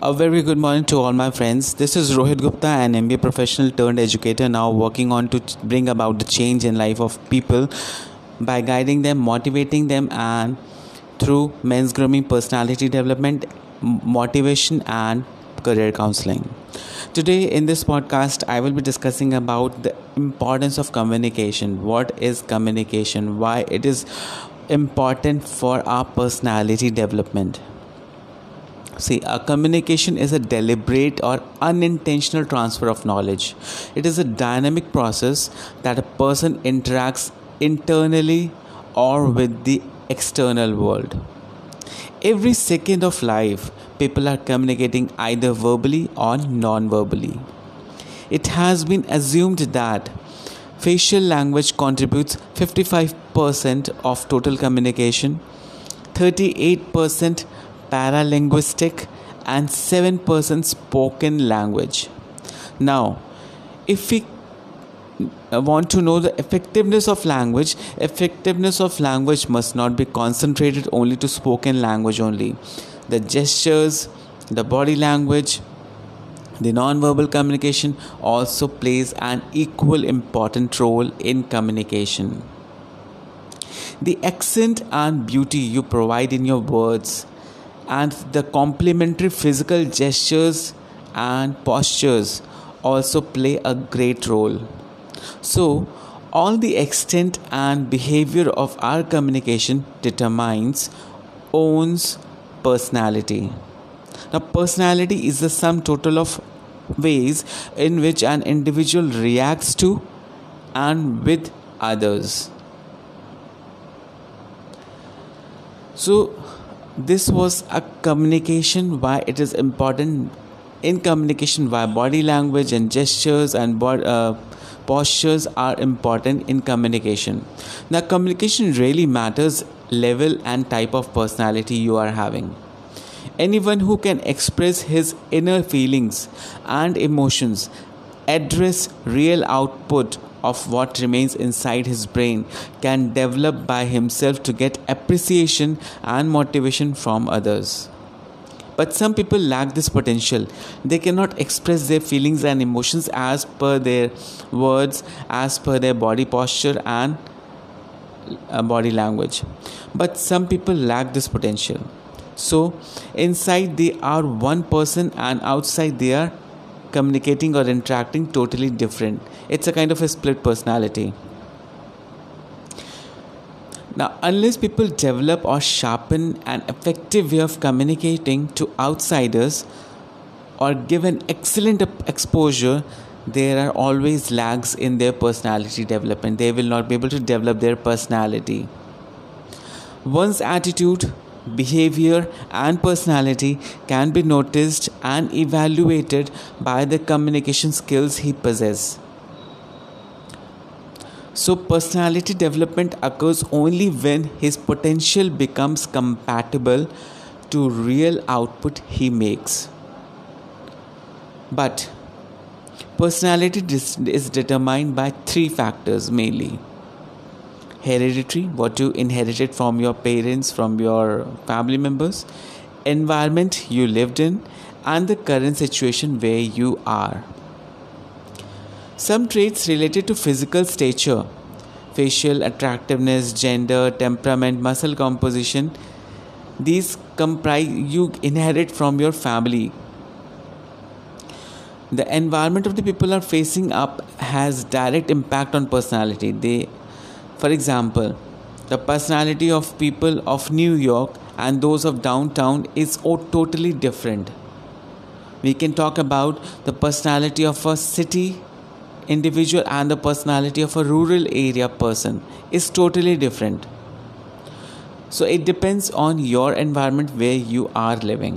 A very good morning to all my friends. This is Rohit Gupta, an MBA professional turned educator, now working on to bring about the change in life of people by guiding them, motivating them, and through men's grooming, personality development, motivation, and career counseling. Today in this podcast, I will be discussing about the importance of communication. What is communication? Why it is important for our personality development? See, a communication is a deliberate or unintentional transfer of knowledge. It is a dynamic process that a person interacts internally or with the external world. Every second of life, people are communicating either verbally or non-verbally. It has been assumed that facial language contributes 55% of total communication, 38% paralinguistic, and 7% spoken language. Now, if we want to know the effectiveness of language must not be concentrated only to spoken language only. The gestures, the body language, the non-verbal communication also plays an equal important role in communication. The accent and beauty you provide in your words and the complementary physical gestures and postures also play a great role. So, all the extent and behavior of our communication determines one's personality. Now, personality is the sum total of ways in which an individual reacts to and with others. So, this was a communication, why it is important in communication, why body language and gestures and postures are important in communication. Now, communication really matters level and type of personality you are having. Anyone who can express his inner feelings and emotions, address real output of what remains inside his brain, can develop by himself to get appreciation and motivation from others. But some people lack this potential. They cannot express their feelings and emotions as per their words, as per their body posture and body language. But some people lack this potential. So, inside they are one person and outside they are communicating or interacting totally different. It's a kind of a split personality. Now, unless people develop or sharpen an effective way of communicating to outsiders or give an excellent exposure, there are always lags in their personality development. They will not be able to develop their personality. One's attitude, behavior, and personality can be noticed and evaluated by the communication skills he possesses. So, personality development occurs only when his potential becomes compatible to real output he makes. But personality is determined by three factors mainly. Hereditary, what you inherited from your parents, from your family members, environment you lived in, and the current situation where you are. Some traits related to physical stature, facial attractiveness, gender, temperament, muscle composition, these comprise you inherit from your family. The environment of the people are facing up has direct impact on personality. For example, the personality of people of New York and those of downtown is totally different. We can talk about the personality of a city individual and the personality of a rural area person is totally different. So it depends on your environment where you are living.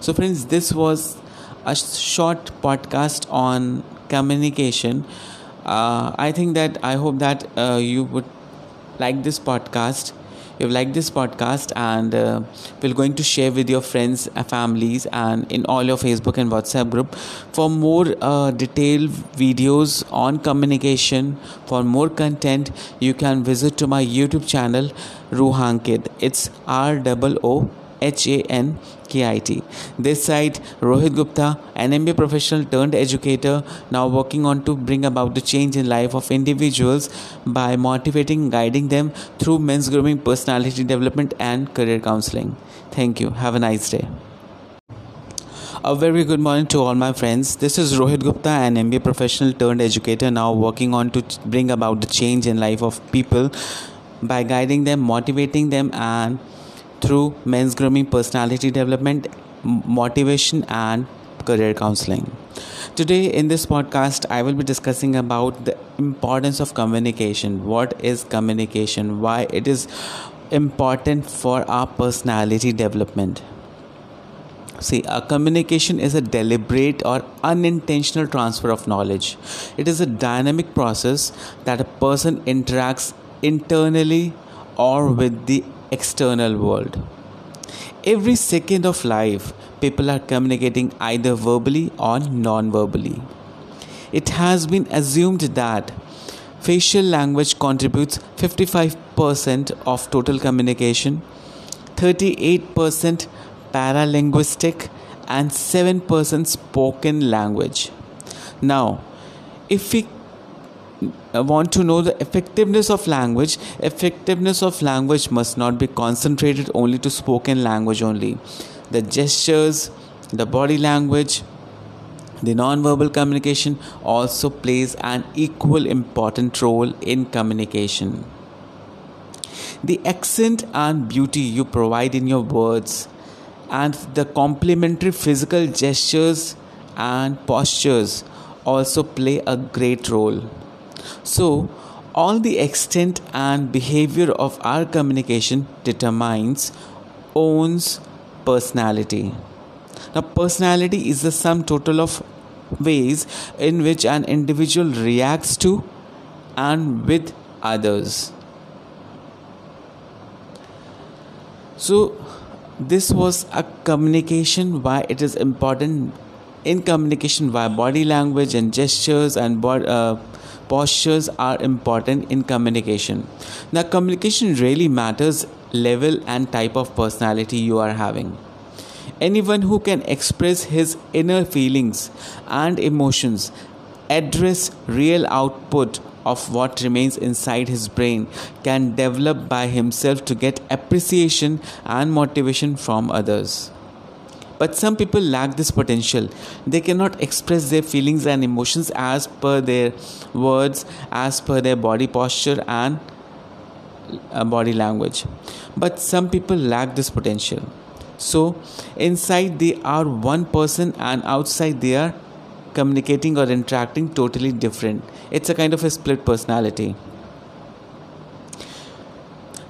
So friends, this was a short podcast on communication. I hope that you would like this podcast. You've liked this podcast, and we're going to share with your friends, families, and in all your Facebook and WhatsApp group. For more detailed videos on communication, for more content, you can visit to my YouTube channel, Roohankit. It's Roohankit. HANKIT. This side, Rohit Gupta, an MBA professional turned educator, now working on to bring about the change in life of individuals by motivating and guiding them through men's grooming, personality development and career counseling. Thank you. Have a nice day. A very good morning to all my friends. This is Rohit Gupta, an MBA professional turned educator, now working on to bring about the change in life of people by guiding them, motivating them and through men's grooming, personality development, motivation and career counseling. Today in this podcast, I will be discussing about the importance of communication. What is communication? Why it is important for our personality development? See, a communication is a deliberate or unintentional transfer of knowledge. It is a dynamic process that a person interacts internally or with the external world. Every second of life, people are communicating either verbally or non-verbally. It has been assumed that facial language contributes 55% of total communication, 38% paralinguistic and 7% spoken language. Now, if we want to know the effectiveness of language must not be concentrated only to spoken language only. The gestures, the body language, the non-verbal communication also plays an equal important role in communication. The accent and beauty you provide in your words and the complementary physical gestures and postures also play a great role. So, all the extent and behavior of our communication determines one's personality. Now, personality is the sum total of ways in which an individual reacts to and with others. So, this was a communication, why it is important in communication, why body language and gestures and postures are important in communication. Now, communication really matters level and type of personality you are having. Anyone who can express his inner feelings and emotions, address real output of what remains inside his brain, can develop by himself to get appreciation and motivation from others. But some people lack this potential. They cannot express their feelings and emotions as per their words, as per their body posture and body language. But some people lack this potential. So inside they are one person and outside they are communicating or interacting totally different. It's a kind of a split personality.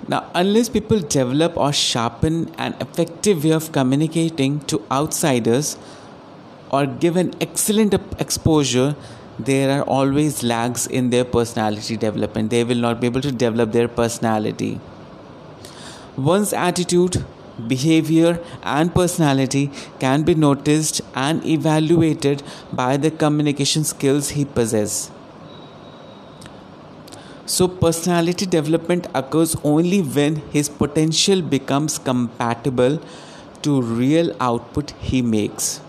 Now, unless people develop or sharpen an effective way of communicating to outsiders or give an excellent exposure, there are always lags in their personality development. They will not be able to develop their personality. One's attitude, behavior and personality can be noticed and evaluated by the communication skills he possesses. So personality development occurs only when his potential becomes compatible to real output he makes.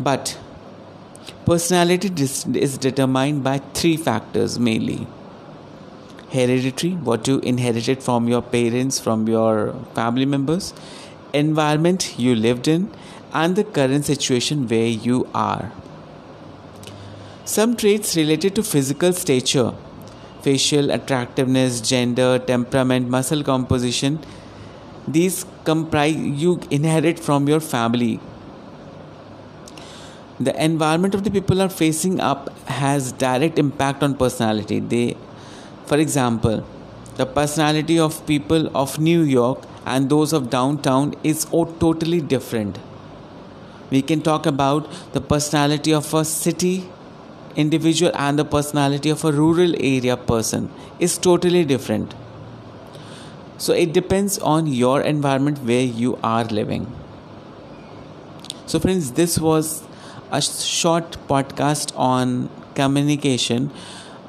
But personality is determined by three factors mainly. Hereditary, what you inherited from your parents, from your family members, environment you lived in, and the current situation where you are. Some traits related to physical stature, facial attractiveness, gender, temperament, muscle composition, these comprise you inherit from your family. The environment of the people are facing up has direct impact on personality. For example, the personality of people of New York and those of downtown is totally different. We can talk about the personality of a city individual and the personality of a rural area person is totally different. So it depends on your environment where you are living. So friends, this was a short podcast on communication.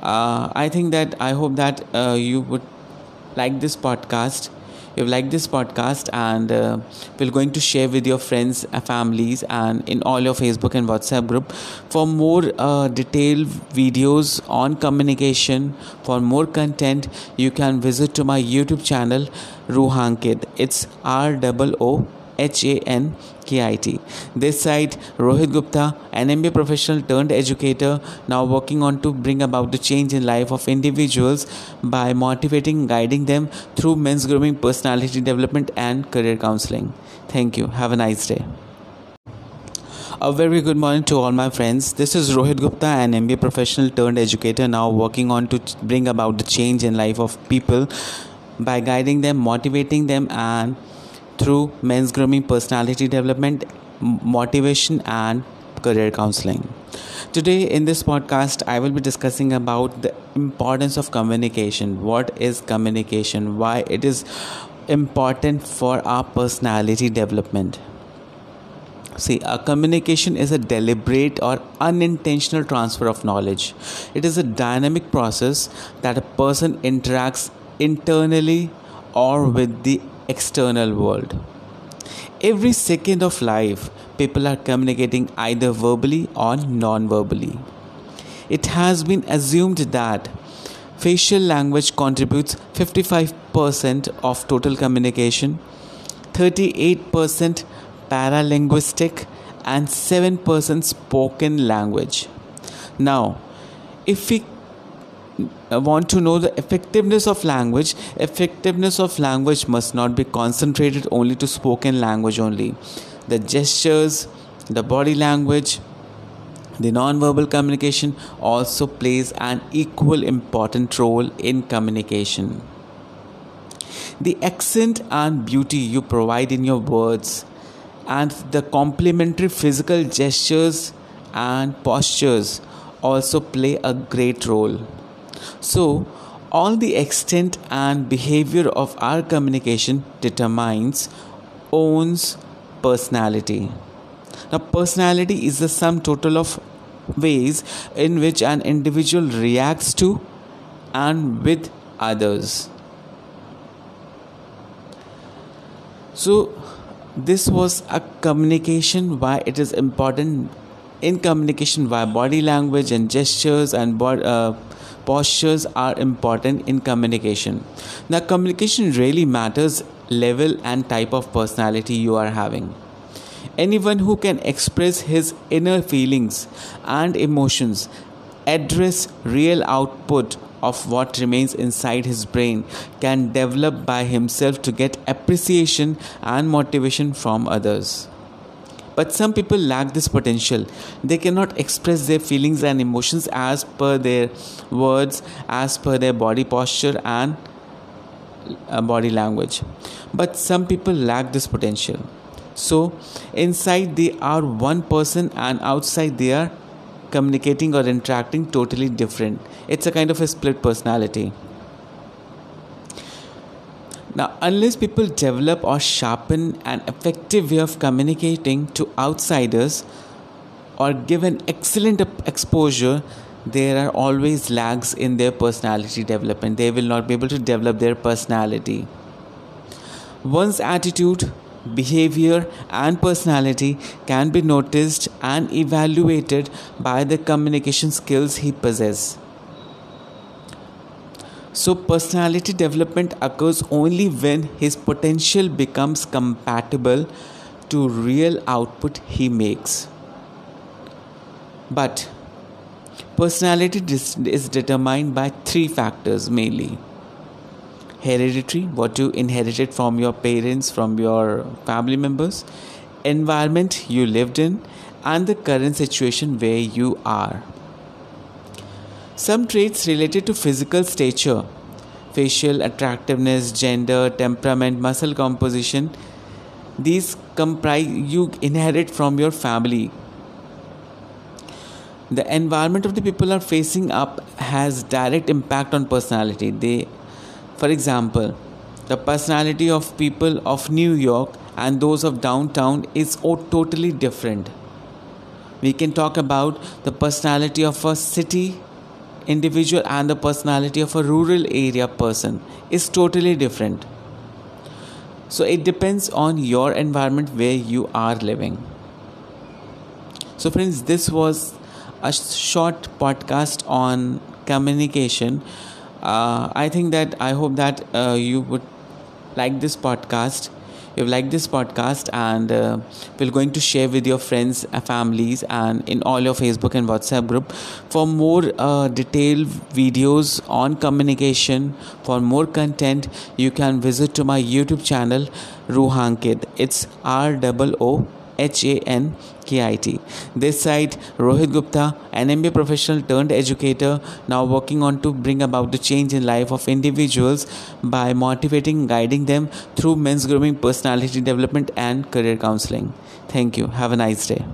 I hope that you would like this podcast. you've liked this podcast, and we're going to share with your friends, families, and in all your Facebook and WhatsApp group for more detailed videos on communication. For more content, you can visit to my YouTube channel, Roohankit. It's Roohankit. This side, Rohit Gupta, an MBA professional turned educator, now working on to bring about the change in life of individuals by motivating and guiding them through men's grooming, personality development and career counseling. Thank you. Have a nice day. A very good morning to all my friends. This is Rohit Gupta, an MBA professional turned educator, now working on to bring about the change in life of people by guiding them, motivating them and through men's grooming, personality development, motivation and career counseling. Today in this podcast, I will be discussing about the importance of communication. What is communication? Why it is important for our personality development? See, a communication is a deliberate or unintentional transfer of knowledge. It is a dynamic process that a person interacts internally or with the external world. Every second of life, people are communicating either verbally or non-verbally. It has been assumed that facial language contributes 55% of total communication, 38% paralinguistic, and 7% spoken language. Now, if we want to know the effectiveness of language must not be concentrated only to spoken language only. The gestures, the body language, the non-verbal communication also plays an equal important role in communication. The accent and beauty you provide in your words and the complementary physical gestures and postures also play a great role. So, all the extent and behavior of our communication determines one's personality. Now, personality is the sum total of ways in which an individual reacts to and with others. So, this was a communication, why it is important in communication, why body language and gestures and postures are important in communication. Now, communication really matters level and type of personality you are having. Anyone who can express his inner feelings and emotions, address real output of what remains inside his brain, can develop by himself to get appreciation and motivation from others. But some people lack this potential. They cannot express their feelings and emotions as per their words, as per their body posture and body language. But some people lack this potential. So inside they are one person and outside they are communicating or interacting totally different. It's a kind of a split personality. Now, unless people develop or sharpen an effective way of communicating to outsiders or give an excellent exposure, there are always lags in their personality development. They will not be able to develop their personality. One's attitude, behavior, and personality can be noticed and evaluated by the communication skills he possesses. So personality development occurs only when his potential becomes compatible to real output he makes. But personality is determined by three factors mainly. Hereditary, what you inherited from your parents, from your family members, environment you lived in, and the current situation where you are. Some traits related to physical stature, facial attractiveness, gender, temperament, muscle composition, these comprise you inherit from your family. The environment of the people are facing up has direct impact on personality. For example, the personality of people of New York and those of downtown is totally different. We can talk about the personality of a city individual and the personality of a rural area person is totally different. So it depends on your environment where you are living. So friends, this was a short podcast on communication. I hope that you would like this podcast. You've liked this podcast, and we're going to share with your friends, families, and in all your Facebook and WhatsApp group for more detailed videos on communication. For more content, you can visit to my YouTube channel, Roohankit. It's Roohankit. This side, Rohit Gupta, an MBA professional turned educator, now working on to bring about the change in life of individuals by motivating and guiding them through men's grooming, personality development and career counseling. Thank you. Have a nice day.